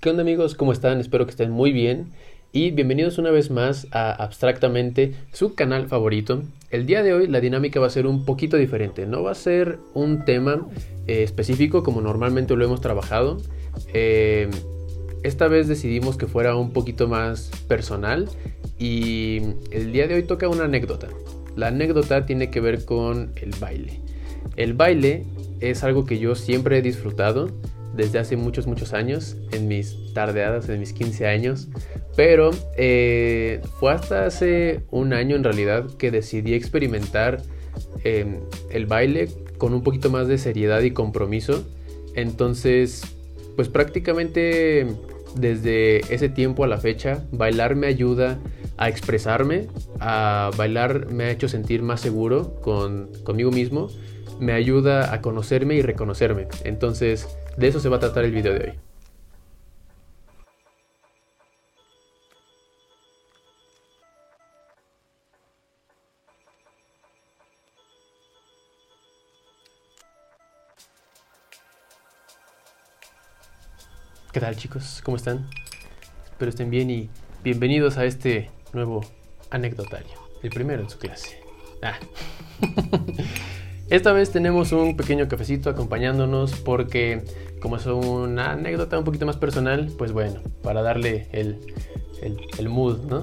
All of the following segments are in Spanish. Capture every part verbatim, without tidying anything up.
¿Qué onda, amigos? ¿Cómo están? Espero que estén muy bien y bienvenidos una vez más a Abstractamente, su canal favorito. El día de hoy la dinámica va a ser un poquito diferente, no va a ser un tema eh, específico como normalmente lo hemos trabajado. Eh, esta vez decidimos que fuera un poquito más personal y el día de hoy toca una anécdota. La anécdota tiene que ver con el baile. El baile es algo que yo siempre he disfrutado desde hace muchos muchos años, en mis tardeadas, en mis quince años, pero eh, fue hasta hace un año en realidad que decidí experimentar eh, el baile con un poquito más de seriedad y compromiso. Entonces, pues prácticamente desde ese tiempo a la fecha, bailar me ayuda a expresarme, a bailar me ha hecho sentir más seguro con, conmigo mismo, me ayuda a conocerme y reconocerme. Entonces, de eso se va a tratar el video de hoy. ¿Qué tal, chicos? ¿Cómo están? Espero estén bien y bienvenidos a este nuevo anecdotario. El primero en su clase. Ah. Esta vez tenemos un pequeño cafecito acompañándonos porque, como es una anécdota un poquito más personal, pues bueno, para darle el, el, el mood, ¿no?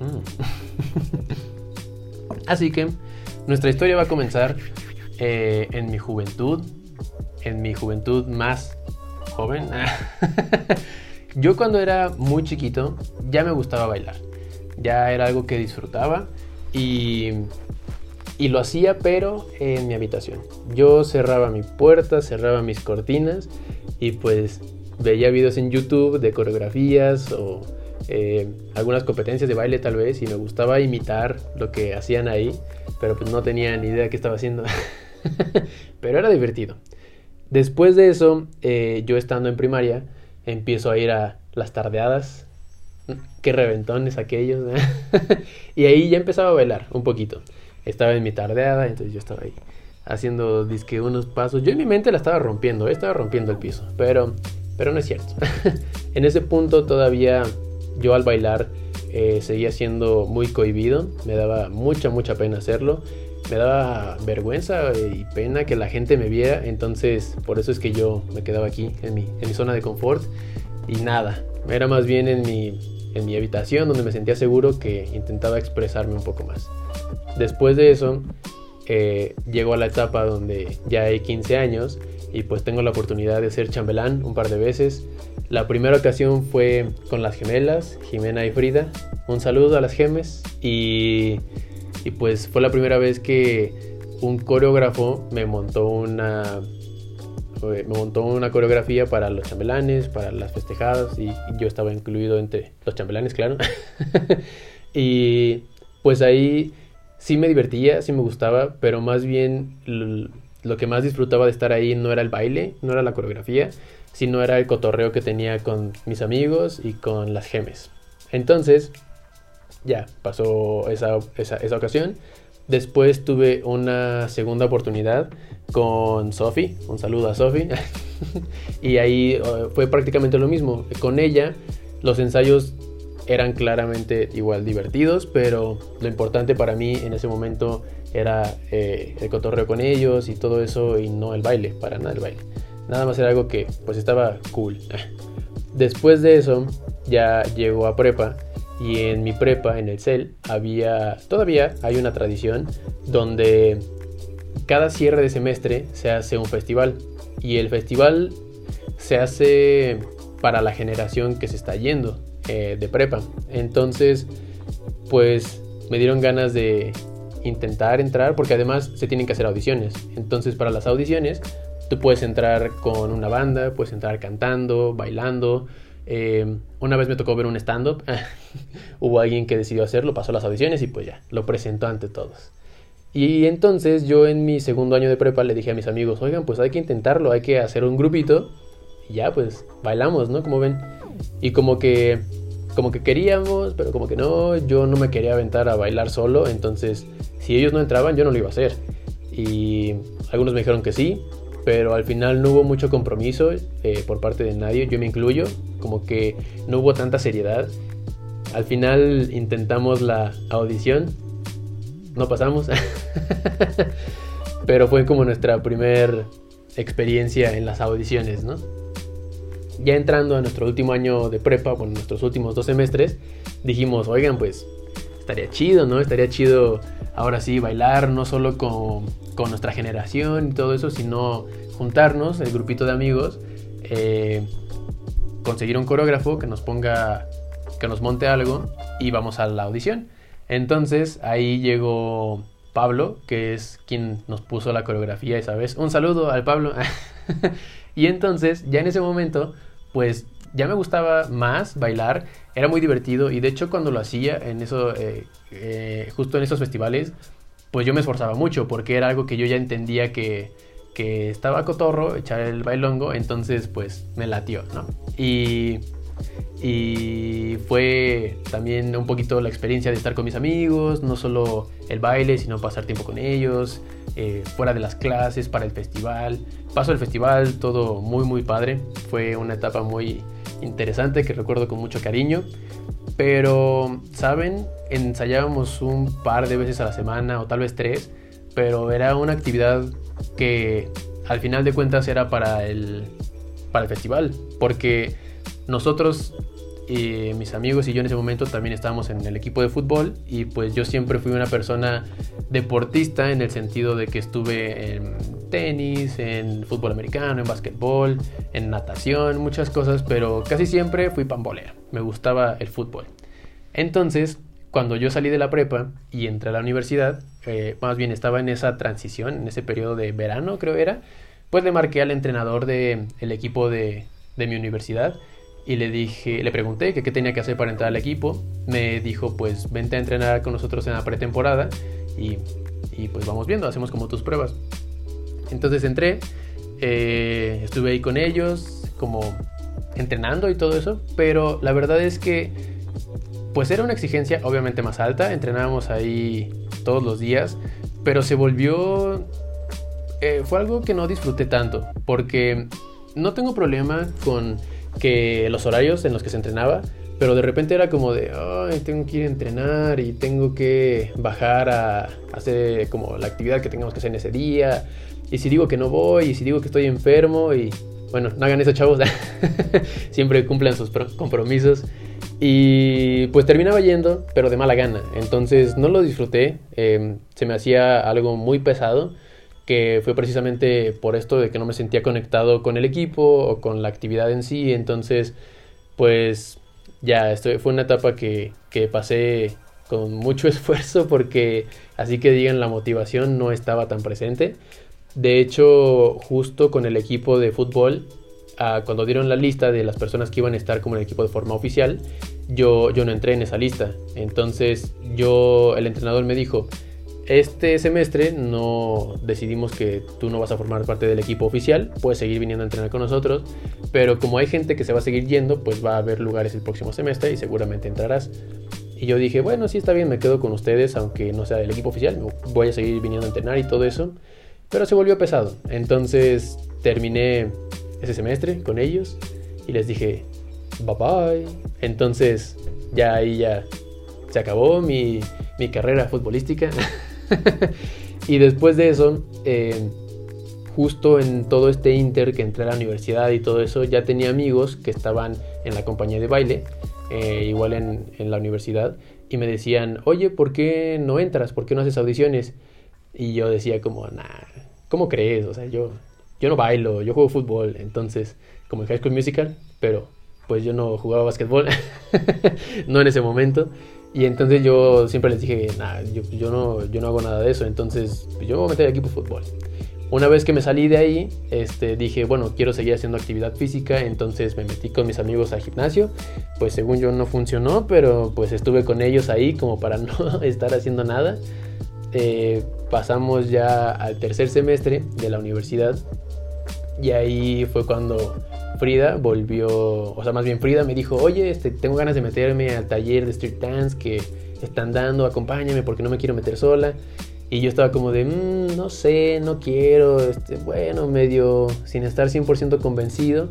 Mm. Así que nuestra historia va a comenzar eh, en mi juventud, en mi juventud más joven. Yo, cuando era muy chiquito, ya me gustaba bailar, ya era algo que disfrutaba. Y, y lo hacía, pero en mi habitación. Yo cerraba mi puerta, cerraba mis cortinas y pues veía videos en YouTube de coreografías o eh, algunas competencias de baile tal vez, y me gustaba imitar lo que hacían ahí, pero pues no tenía ni idea de qué estaba haciendo. Pero era divertido. Después de eso, eh, yo estando en primaria, empiezo a ir a las tardeadas. Qué reventones aquellos, ¿eh? Y ahí ya empezaba a bailar un poquito. Estaba en mi tardeada, entonces yo estaba ahí haciendo disque unos pasos. Yo en mi mente la estaba rompiendo, estaba rompiendo el piso, pero, pero no es cierto. En ese punto todavía yo al bailar eh, seguía siendo muy cohibido. Me daba mucha, mucha pena hacerlo. Me daba vergüenza y pena que la gente me viera. Entonces, por eso es que yo me quedaba aquí en mi, en mi zona de confort y nada. Era más bien en mi, en mi habitación donde me sentía seguro que intentaba expresarme un poco más. Después de eso, eh, llego a la etapa donde ya hay quince años y pues tengo la oportunidad de ser chambelán un par de veces. La primera ocasión fue con las gemelas, Jimena y Frida. Un saludo a las gemes. Y, y pues fue la primera vez que un coreógrafo me montó una... me montó una coreografía para los chambelanes, para las festejadas, y yo estaba incluido entre los chambelanes, claro. Y pues ahí sí me divertía, sí me gustaba, pero más bien lo que más disfrutaba de estar ahí no era el baile, no era la coreografía, sino era el cotorreo que tenía con mis amigos y con las gemes. Entonces, ya, pasó esa, esa, esa ocasión. Después tuve una segunda oportunidad con Sofi, un saludo a Sofi, y ahí fue prácticamente lo mismo. Con ella los ensayos eran claramente igual divertidos, pero lo importante para mí en ese momento era eh, el cotorreo con ellos y todo eso, y no el baile, para nada el baile. Nada más era algo que pues estaba cool. Después de eso ya llegó a prepa. Y en mi prepa, en el C E L, había, todavía hay una tradición donde cada cierre de semestre se hace un festival. Y el festival se hace para la generación que se está yendo eh, de prepa. Entonces, pues me dieron ganas de intentar entrar, porque además se tienen que hacer audiciones. Entonces, para las audiciones, tú puedes entrar con una banda, puedes entrar cantando, bailando... Eh, una vez me tocó ver un stand-up. Hubo alguien que decidió hacerlo, pasó las audiciones y pues ya, lo presentó ante todos. Y entonces yo en mi segundo año de prepa le dije a mis amigos: oigan, pues hay que intentarlo, hay que hacer un grupito y ya pues bailamos, ¿no? Como ven. Y como que, como que queríamos, pero como que no, yo no me quería aventar a bailar solo. Entonces, si ellos no entraban, yo no lo iba a hacer. Y algunos me dijeron que sí, pero al final no hubo mucho compromiso eh, por parte de nadie, yo me incluyo, como que no hubo tanta seriedad. Al final intentamos la audición, no pasamos, pero fue como nuestra primer experiencia en las audiciones, ¿no? Ya entrando a nuestro último año de prepa, bueno, nuestros últimos dos semestres, dijimos, oigan, pues estaría chido, ¿no? Estaría chido ahora sí bailar, no solo con, con nuestra generación y todo eso, sino juntarnos, el grupito de amigos, eh, conseguir un coreógrafo que nos ponga, que nos monte algo y vamos a la audición. Entonces ahí llegó Pablo, que es quien nos puso la coreografía esa vez. Un saludo al Pablo. Y entonces, ya en ese momento, pues ya me gustaba más bailar, era muy divertido y de hecho cuando lo hacía en eso, eh, eh, justo en esos festivales, pues yo me esforzaba mucho porque era algo que yo ya entendía que, que estaba cotorro, echar el bailongo, entonces pues me latió, ¿no? Y... y fue también un poquito la experiencia de estar con mis amigos, no solo el baile, sino pasar tiempo con ellos, eh, fuera de las clases, para el festival. Paso el festival, todo muy muy padre. Fue una etapa muy interesante que recuerdo con mucho cariño. Pero, ¿saben? Ensayábamos un par de veces a la semana o tal vez tres, pero era una actividad que al final de cuentas era para el, para el festival, porque nosotros, eh, mis amigos y yo en ese momento también estábamos en el equipo de fútbol y pues yo siempre fui una persona deportista en el sentido de que estuve en tenis, en fútbol americano, en básquetbol, en natación, muchas cosas, pero casi siempre fui pambolero, me gustaba el fútbol. Entonces, cuando yo salí de la prepa y entré a la universidad, eh, más bien estaba en esa transición, en ese periodo de verano creo era, pues le marqué al entrenador del equipo de, de mi universidad. Y le dije, le pregunté que qué tenía que hacer para entrar al equipo. Me dijo, pues vente a entrenar con nosotros en la pretemporada y, y pues vamos viendo, hacemos como tus pruebas. Entonces entré, eh, estuve ahí con ellos, como entrenando y todo eso. Pero la verdad es que, pues era una exigencia obviamente más alta. Entrenábamos ahí todos los días, pero se volvió... Eh, fue algo que no disfruté tanto, porque no tengo problema con... que los horarios en los que se entrenaba, pero de repente era como de, ay, tengo que ir a entrenar y tengo que bajar a hacer como la actividad que tengamos que hacer en ese día, y si digo que no voy, y si digo que estoy enfermo, y bueno, no hagan eso, chavos, siempre cumplan sus compromisos, y pues terminaba yendo, pero de mala gana, entonces no lo disfruté, eh, se me hacía algo muy pesado, que fue precisamente por esto de que no me sentía conectado con el equipo o con la actividad en sí. Entonces, pues ya, esto fue una etapa que, que pasé con mucho esfuerzo porque, así que digan, la motivación no estaba tan presente. De hecho, justo con el equipo de fútbol, ah, cuando dieron la lista de las personas que iban a estar como en el equipo de forma oficial, yo, yo no entré en esa lista. Entonces, yo, el entrenador me dijo... Este semestre no decidimos que tú no vas a formar parte del equipo oficial, puedes seguir viniendo a entrenar con nosotros, pero como hay gente que se va a seguir yendo, pues va a haber lugares el próximo semestre y seguramente entrarás. Y yo dije, bueno, sí, está bien, me quedo con ustedes, aunque no sea del equipo oficial, voy a seguir viniendo a entrenar y todo eso, pero se volvió pesado. Entonces terminé ese semestre con ellos y les dije, bye bye. Entonces ya ahí ya se acabó mi... mi carrera futbolística. Y después de eso, eh, justo en todo este inter que entré a la universidad y todo eso, ya tenía amigos que estaban en la compañía de baile, eh, igual en, en la universidad, y me decían, oye, ¿por qué no entras? ¿Por qué no haces audiciones? Y yo decía como, nah, ¿cómo crees? O sea, yo, yo no bailo, yo juego fútbol, entonces, como en High School Musical, pero pues yo no jugaba básquetbol, no en ese momento. Y entonces yo siempre les dije, nah, yo, yo, no, yo no hago nada de eso, entonces pues yo me voy a meter al equipo de fútbol. Una vez que me salí de ahí, este, dije, bueno, quiero seguir haciendo actividad física, entonces me metí con mis amigos al gimnasio. Pues según yo no funcionó, pero pues estuve con ellos ahí como para no estar haciendo nada. Eh, pasamos ya al tercer semestre de la universidad y ahí fue cuando... Frida volvió, o sea, más bien Frida me dijo, oye, este, tengo ganas de meterme al taller de street dance que están dando, acompáñame porque no me quiero meter sola. Y yo estaba como de, mmm, no sé, no quiero, este, bueno, medio sin estar cien por ciento convencido.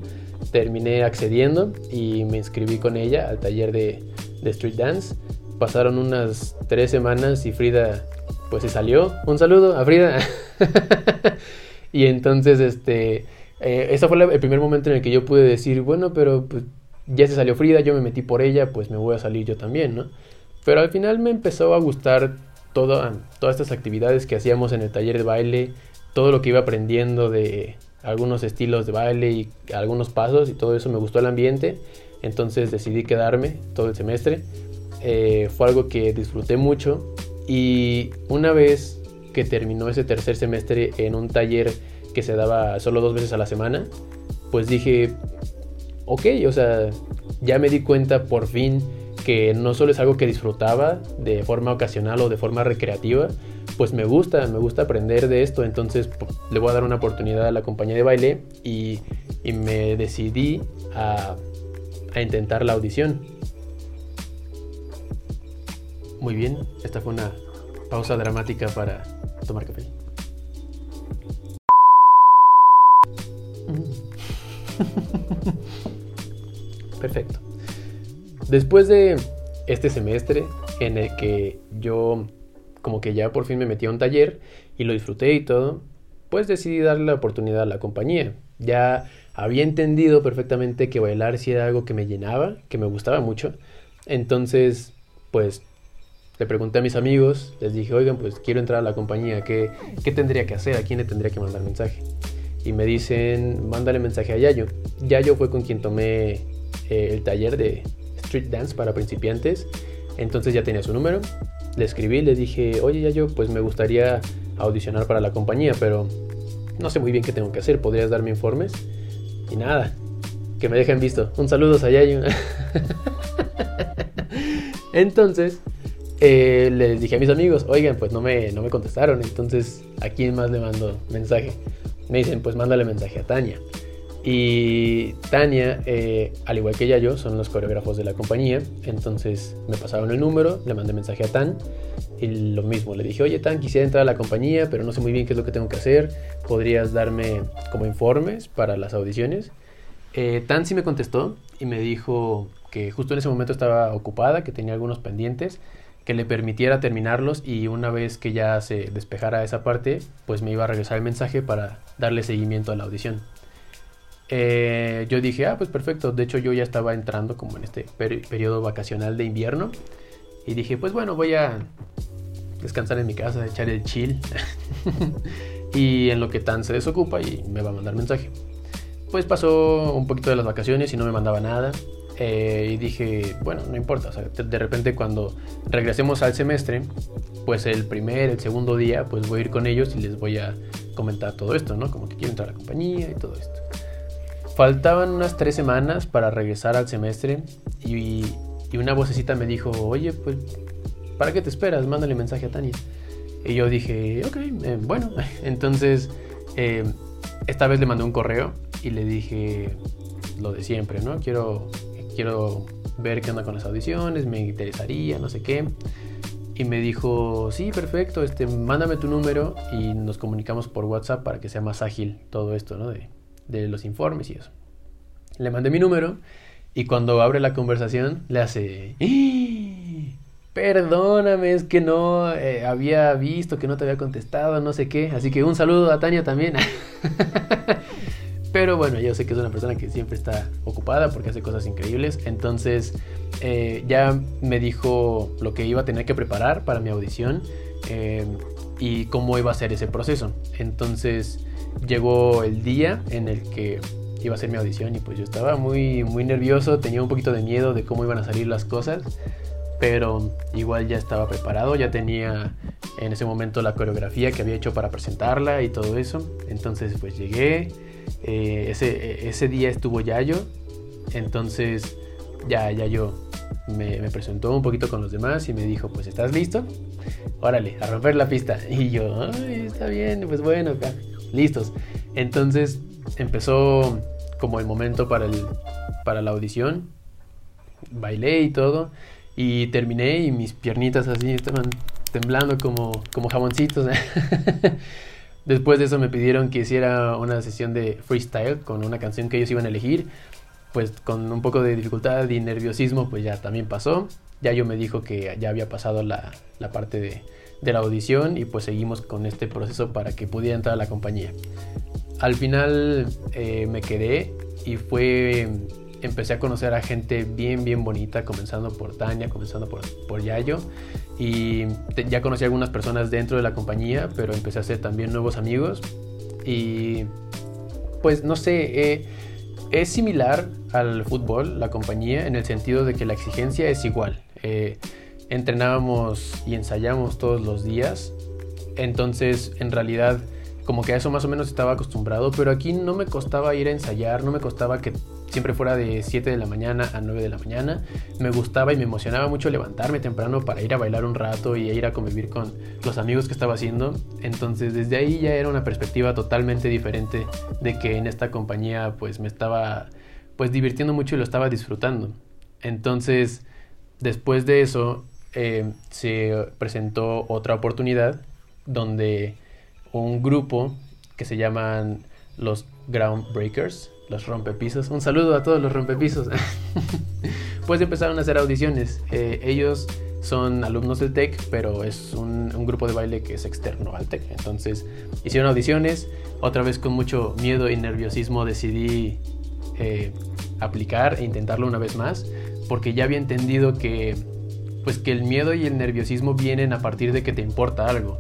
Terminé accediendo y me inscribí con ella al taller de, de street dance. Pasaron unas tres semanas y Frida pues se salió. Un saludo a Frida. Y entonces, este, eh, ese fue el primer momento en el que yo pude decir, bueno, pero pues, ya se salió Frida, yo me metí por ella, pues me voy a salir yo también, ¿no? Pero al final me empezó a gustar Todo, todas estas actividades que hacíamos en el taller de baile, todo lo que iba aprendiendo de algunos estilos de baile y algunos pasos, y todo eso me gustó el ambiente, entonces decidí quedarme todo el semestre. Eh, fue algo que disfruté mucho, y una vez que terminó ese tercer semestre en un taller que se daba solo dos veces a la semana, pues dije, ok, o sea, ya me di cuenta por fin que no solo es algo que disfrutaba de forma ocasional o de forma recreativa, pues me gusta, me gusta aprender de esto, entonces le voy a dar una oportunidad a la compañía de baile y, y me decidí a, a intentar la audición. Muy bien, esta fue una pausa dramática para tomar café. Perfecto. Después de este semestre en el que yo como que ya por fin me metí a un taller y lo disfruté y todo, pues decidí darle la oportunidad a la compañía. Ya había entendido perfectamente que bailar sí era algo que me llenaba, que me gustaba mucho. Entonces, pues le pregunté a mis amigos, les dije, oigan, pues quiero entrar a la compañía, ¿qué, qué tendría que hacer? ¿A quién le tendría que mandar mensaje? Y me dicen, mándale mensaje a Yayo. Yayo fue con quien tomé eh, el taller de street dance para principiantes, entonces ya tenía su número, le escribí, le dije, oye Yayo, pues me gustaría audicionar para la compañía, pero no sé muy bien qué tengo que hacer, ¿podrías darme informes? Y nada, que me dejen visto, un saludo a Yayo. Entonces eh, les dije a mis amigos, oigan, pues no me, no me contestaron, entonces ¿a quién más le mando mensaje? Me dicen, pues mándale mensaje a Tania. Y Tania, eh, al igual que Yayo, son los coreógrafos de la compañía. Entonces me pasaron el número, le mandé mensaje a Tan y lo mismo, le dije, oye Tan, quisiera entrar a la compañía, pero no sé muy bien qué es lo que tengo que hacer, ¿podrías darme como informes para las audiciones? Eh, Tan sí me contestó y me dijo que justo en ese momento estaba ocupada, que tenía algunos pendientes, que le permitiera terminarlos y una vez que ya se despejara esa parte, pues me iba a regresar el mensaje para darle seguimiento a la audición. Eh, yo dije, ah, pues perfecto, de hecho yo ya estaba entrando como en este per- periodo vacacional de invierno y dije, pues bueno, voy a descansar en mi casa, echar el chill y en lo que Tan se desocupa y me va a mandar mensaje. Pues pasó un poquito de las vacaciones y no me mandaba nada, eh, y dije, bueno, no importa, o sea, de repente cuando regresemos al semestre, pues el primer, el segundo día, pues voy a ir con ellos y les voy a comentar todo esto, ¿no? Como que quiero entrar a la compañía y todo esto. Faltaban unas tres semanas para regresar al semestre y, y una vocecita me dijo, oye, pues, ¿para qué te esperas? Mándale mensaje a Tania. Y yo dije, ok, eh, bueno. Entonces, eh, esta vez le mandé un correo y le dije lo de siempre, ¿no? Quiero, quiero ver qué onda con las audiciones, me interesaría, no sé qué. Y me dijo, sí, perfecto, este, mándame tu número y nos comunicamos por WhatsApp para que sea más ágil todo esto, ¿no? De, de los informes y eso. Le mandé mi número y cuando abre la conversación le hace, ¡ah! Perdóname, es que no eh, había visto que no te había contestado, no sé qué, así que un saludo a Tania también. Pero bueno, yo sé que es una persona que siempre está ocupada porque hace cosas increíbles, entonces eh, ya me dijo lo que iba a tener que preparar para mi audición eh, y cómo iba a ser ese proceso. Entonces llegó el día en el que iba a hacer mi audición y pues yo estaba muy, muy nervioso, tenía un poquito de miedo de cómo iban a salir las cosas, pero igual ya estaba preparado, ya tenía en ese momento la coreografía que había hecho para presentarla y todo eso. Entonces pues llegué, eh, ese, ese día estuvo Yayo, entonces ya Yayo me, me presentó un poquito con los demás y me dijo, pues ¿estás listo? Órale, a romper la pista. Y yo, ay, está bien, pues bueno, acá listos. Entonces empezó como el momento para, el, para la audición. Bailé y todo. Y terminé y mis piernitas así estaban temblando como, como jaboncitos. Después de eso me pidieron que hiciera una sesión de freestyle con una canción que ellos iban a elegir. Pues con un poco de dificultad y nerviosismo, pues ya también pasó. Yayo me dijo que ya había pasado la, la parte de, de la audición y pues seguimos con este proceso para que pudiera entrar a la compañía. Al final eh, me quedé y fue... Empecé a conocer a gente bien, bien bonita, comenzando por Tania, comenzando por, por Yayo. Y te, ya conocí a algunas personas dentro de la compañía, pero empecé a hacer también nuevos amigos. Y pues no sé, eh, es similar al fútbol, la compañía, en el sentido de que la exigencia es igual. Eh, entrenábamos y ensayamos todos los días, entonces en realidad... Como que a eso más o menos estaba acostumbrado, pero aquí no me costaba ir a ensayar, no me costaba que siempre fuera de siete de la mañana a nueve de la mañana. Me gustaba y me emocionaba mucho levantarme temprano para ir a bailar un rato y ir a convivir con los amigos que estaba haciendo. Entonces desde ahí ya era una perspectiva totalmente diferente de que en esta compañía pues me estaba pues divirtiendo mucho y lo estaba disfrutando. Entonces después de eso eh, se presentó otra oportunidad donde... un grupo que se llaman los Groundbreakers, los rompepisos. Un saludo a todos los rompepisos. Pues empezaron a hacer audiciones. Eh, ellos son alumnos del Tec, pero es un, un grupo de baile que es externo al Tec. Entonces hicieron audiciones. Otra vez con mucho miedo y nerviosismo decidí eh, aplicar e intentarlo una vez más, porque ya había entendido que, pues, que el miedo y el nerviosismo vienen a partir de que te importa algo.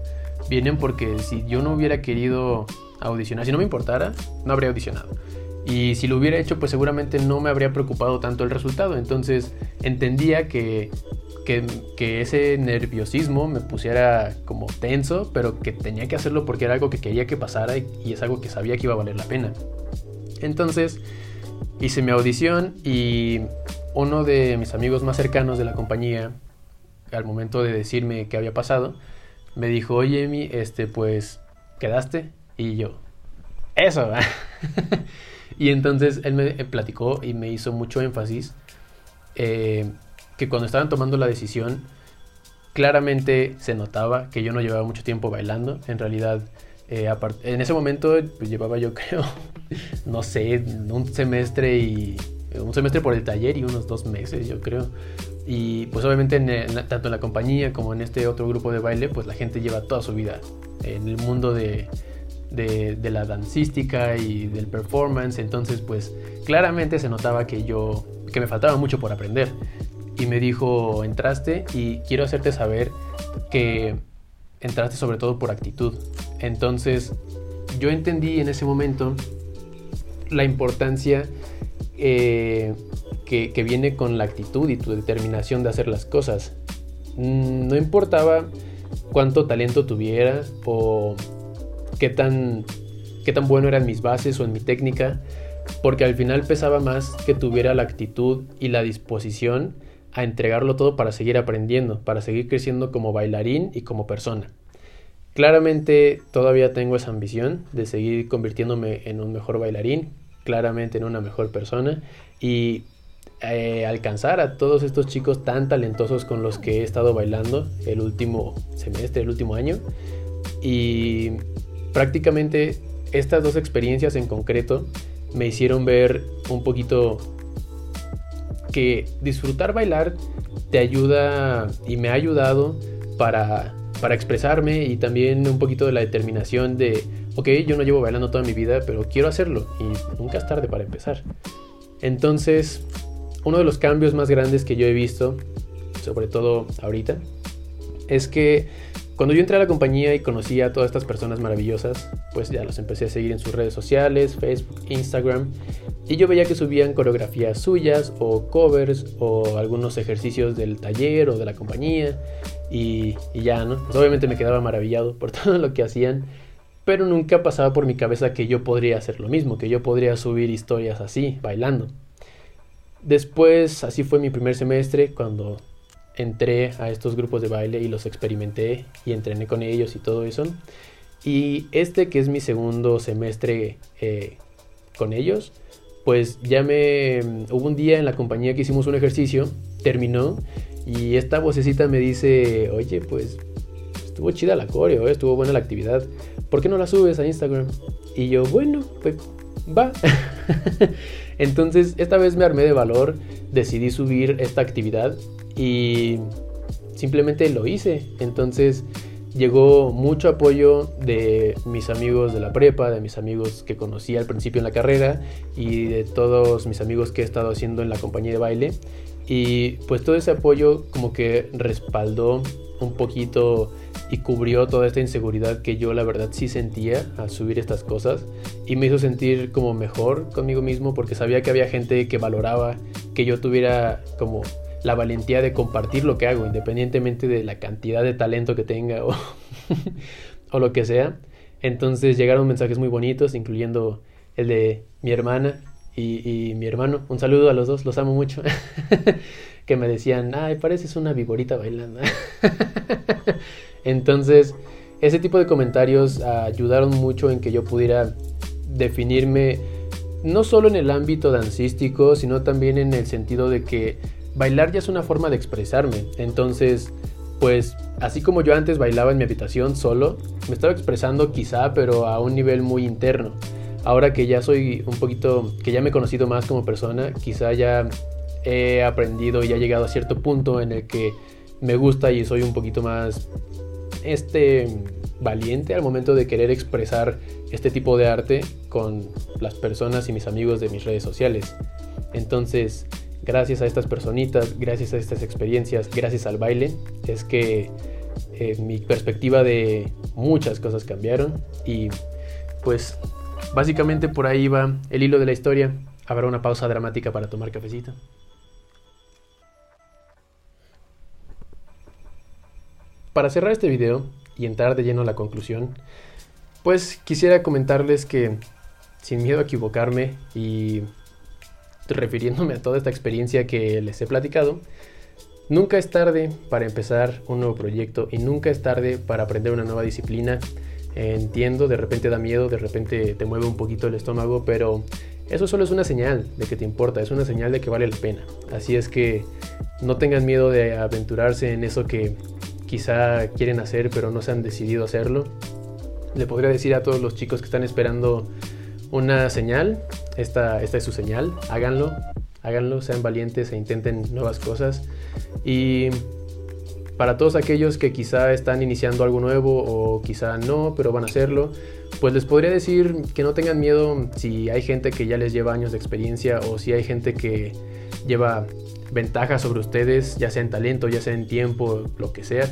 Vienen porque si yo no hubiera querido audicionar, si no me importara, no habría audicionado. Y si lo hubiera hecho, pues seguramente no me habría preocupado tanto el resultado. Entonces entendía que, que, que ese nerviosismo me pusiera como tenso, pero que tenía que hacerlo porque era algo que quería que pasara y, y es algo que sabía que iba a valer la pena. Entonces hice mi audición y uno de mis amigos más cercanos de la compañía, al momento de decirme qué había pasado, me dijo: oye, Emi, este, pues, ¿quedaste? Y yo, ¡eso! Y entonces él me platicó y me hizo mucho énfasis eh, que cuando estaban tomando la decisión, claramente se notaba que yo no llevaba mucho tiempo bailando. En realidad, eh, en ese momento, pues, llevaba yo creo, no sé, un semestre y... un semestre por el taller y unos dos meses, yo creo. Y pues obviamente en el, tanto en la compañía como en este otro grupo de baile, pues la gente lleva toda su vida en el mundo de, de, de la dancística y del performance. Entonces pues claramente se notaba que yo, que me faltaba mucho por aprender. Y me dijo: entraste y quiero hacerte saber que entraste sobre todo por actitud. Entonces yo entendí en ese momento la importancia Eh, que, que viene con la actitud y tu determinación de hacer las cosas. No importaba cuánto talento tuviera o qué tan, qué tan bueno eran mis bases o en mi técnica, porque al final pesaba más que tuviera la actitud y la disposición a entregarlo todo para seguir aprendiendo, para seguir creciendo como bailarín y como persona. Claramente todavía tengo esa ambición de seguir convirtiéndome en un mejor bailarín, claramente en una mejor persona, y eh, alcanzar a todos estos chicos tan talentosos con los que he estado bailando el último semestre, el último año. Y prácticamente estas dos experiencias en concreto me hicieron ver un poquito que disfrutar bailar te ayuda y me ha ayudado para, para expresarme, y también un poquito de la determinación de: ok, yo no llevo bailando toda mi vida, pero quiero hacerlo y nunca es tarde para empezar. Entonces, uno de los cambios más grandes que yo he visto, sobre todo ahorita, es que cuando yo entré a la compañía y conocí a todas estas personas maravillosas, pues ya los empecé a seguir en sus redes sociales, Facebook, Instagram, y yo veía que subían coreografías suyas o covers o algunos ejercicios del taller o de la compañía, y, y ya, ¿no? Pues obviamente me quedaba maravillado por todo lo que hacían, pero nunca pasaba por mi cabeza que yo podría hacer lo mismo, que yo podría subir historias así, bailando. Después, así fue mi primer semestre, cuando entré a estos grupos de baile y los experimenté y entrené con ellos y todo eso. Y este, que es mi segundo semestre eh, con ellos, pues ya me... Hubo un día en la compañía que hicimos un ejercicio, terminó, y esta vocecita me dice: oye, pues estuvo chida la coreo, estuvo buena la actividad, ¿por qué no la subes a Instagram? Y yo, bueno, pues va. Entonces esta vez me armé de valor, decidí subir esta actividad y simplemente lo hice. Entonces llegó mucho apoyo de mis amigos de la prepa, de mis amigos que conocí al principio en la carrera y de todos mis amigos que he estado haciendo en la compañía de baile. Y pues todo ese apoyo como que respaldó un poquito y cubrió toda esta inseguridad que yo la verdad sí sentía al subir estas cosas, y me hizo sentir como mejor conmigo mismo porque sabía que había gente que valoraba que yo tuviera como la valentía de compartir lo que hago, independientemente de la cantidad de talento que tenga o, o lo que sea. Entonces llegaron mensajes muy bonitos, incluyendo el de mi hermana y, y mi hermano. Un saludo a los dos, los amo mucho. Que me decían, ay, pareces una viborita bailando. Entonces, ese tipo de comentarios ayudaron mucho en que yo pudiera definirme, no solo en el ámbito dancístico, sino también en el sentido de que bailar ya es una forma de expresarme. Entonces, pues, así como yo antes bailaba en mi habitación solo, me estaba expresando quizá, pero a un nivel muy interno. Ahora que ya soy un poquito, que ya me he conocido más como persona, quizá ya he aprendido y ya he llegado a cierto punto en el que me gusta y soy un poquito más este, valiente al momento de querer expresar este tipo de arte con las personas y mis amigos de mis redes sociales. Entonces, gracias a estas personitas, gracias a estas experiencias, gracias al baile, es que eh, mi perspectiva de muchas cosas cambiaron. Y pues básicamente por ahí va el hilo de la historia. Habrá una pausa dramática para tomar cafecito. Para cerrar este video y entrar de lleno a la conclusión, pues quisiera comentarles que, sin miedo a equivocarme y refiriéndome a toda esta experiencia que les he platicado, nunca es tarde para empezar un nuevo proyecto y nunca es tarde para aprender una nueva disciplina. Entiendo, de repente da miedo, de repente te mueve un poquito el estómago, pero eso solo es una señal de que te importa, es una señal de que vale la pena. Así es que no tengan miedo de aventurarse en eso que quizá quieren hacer pero no se han decidido hacerlo. Le podría decir a todos los chicos que están esperando una señal, esta, esta es su señal, háganlo, háganlo, sean valientes e intenten nuevas cosas. Y para todos aquellos que quizá están iniciando algo nuevo o quizá no, pero van a hacerlo, pues les podría decir que no tengan miedo si hay gente que ya les lleva años de experiencia o si hay gente que lleva ventajas sobre ustedes, ya sea en talento, ya sea en tiempo, lo que sea.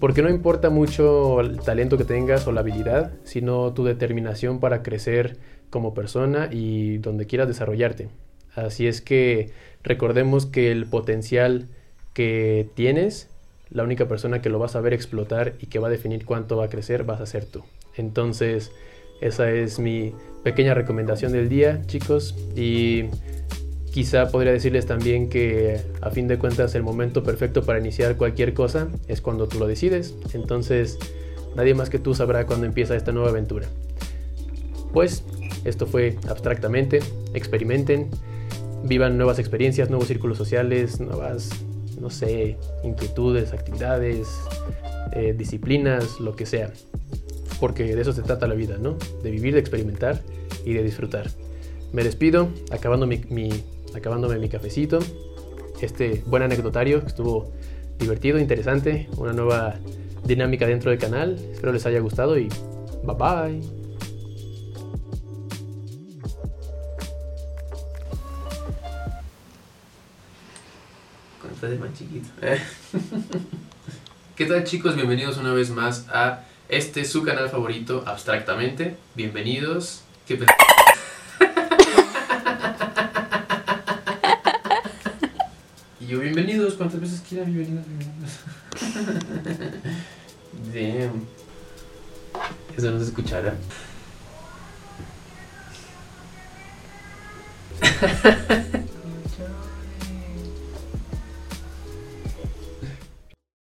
Porque no importa mucho el talento que tengas o la habilidad, sino tu determinación para crecer como persona y donde quieras desarrollarte. Así es que recordemos que el potencial que tienes, la única persona que lo va a saber explotar y que va a definir cuánto va a crecer, vas a ser tú. Entonces, esa es mi pequeña recomendación del día, chicos. Y quizá podría decirles también que, a fin de cuentas, el momento perfecto para iniciar cualquier cosa es cuando tú lo decides. Entonces, nadie más que tú sabrá cuándo empieza esta nueva aventura. Pues, esto fue Abstractamente. Experimenten, vivan nuevas experiencias, nuevos círculos sociales, nuevas, no sé, inquietudes, actividades, eh, disciplinas, lo que sea. Porque de eso se trata la vida, ¿no? De vivir, de experimentar y de disfrutar. Me despido, acabando mi... mi acabándome mi cafecito, este buen anecdotario que estuvo divertido, interesante, una nueva dinámica dentro del canal. Espero les haya gustado y bye bye. Cuando estás de más chiquito, ¿eh? ¿Qué tal, chicos? Bienvenidos una vez más a este su canal favorito, Abstractamente. Bienvenidos. ¿Qué pe- Yo, bienvenidos, cuántas veces quieran, bienvenidos, bienvenidos. Damn. Eso no se escuchará.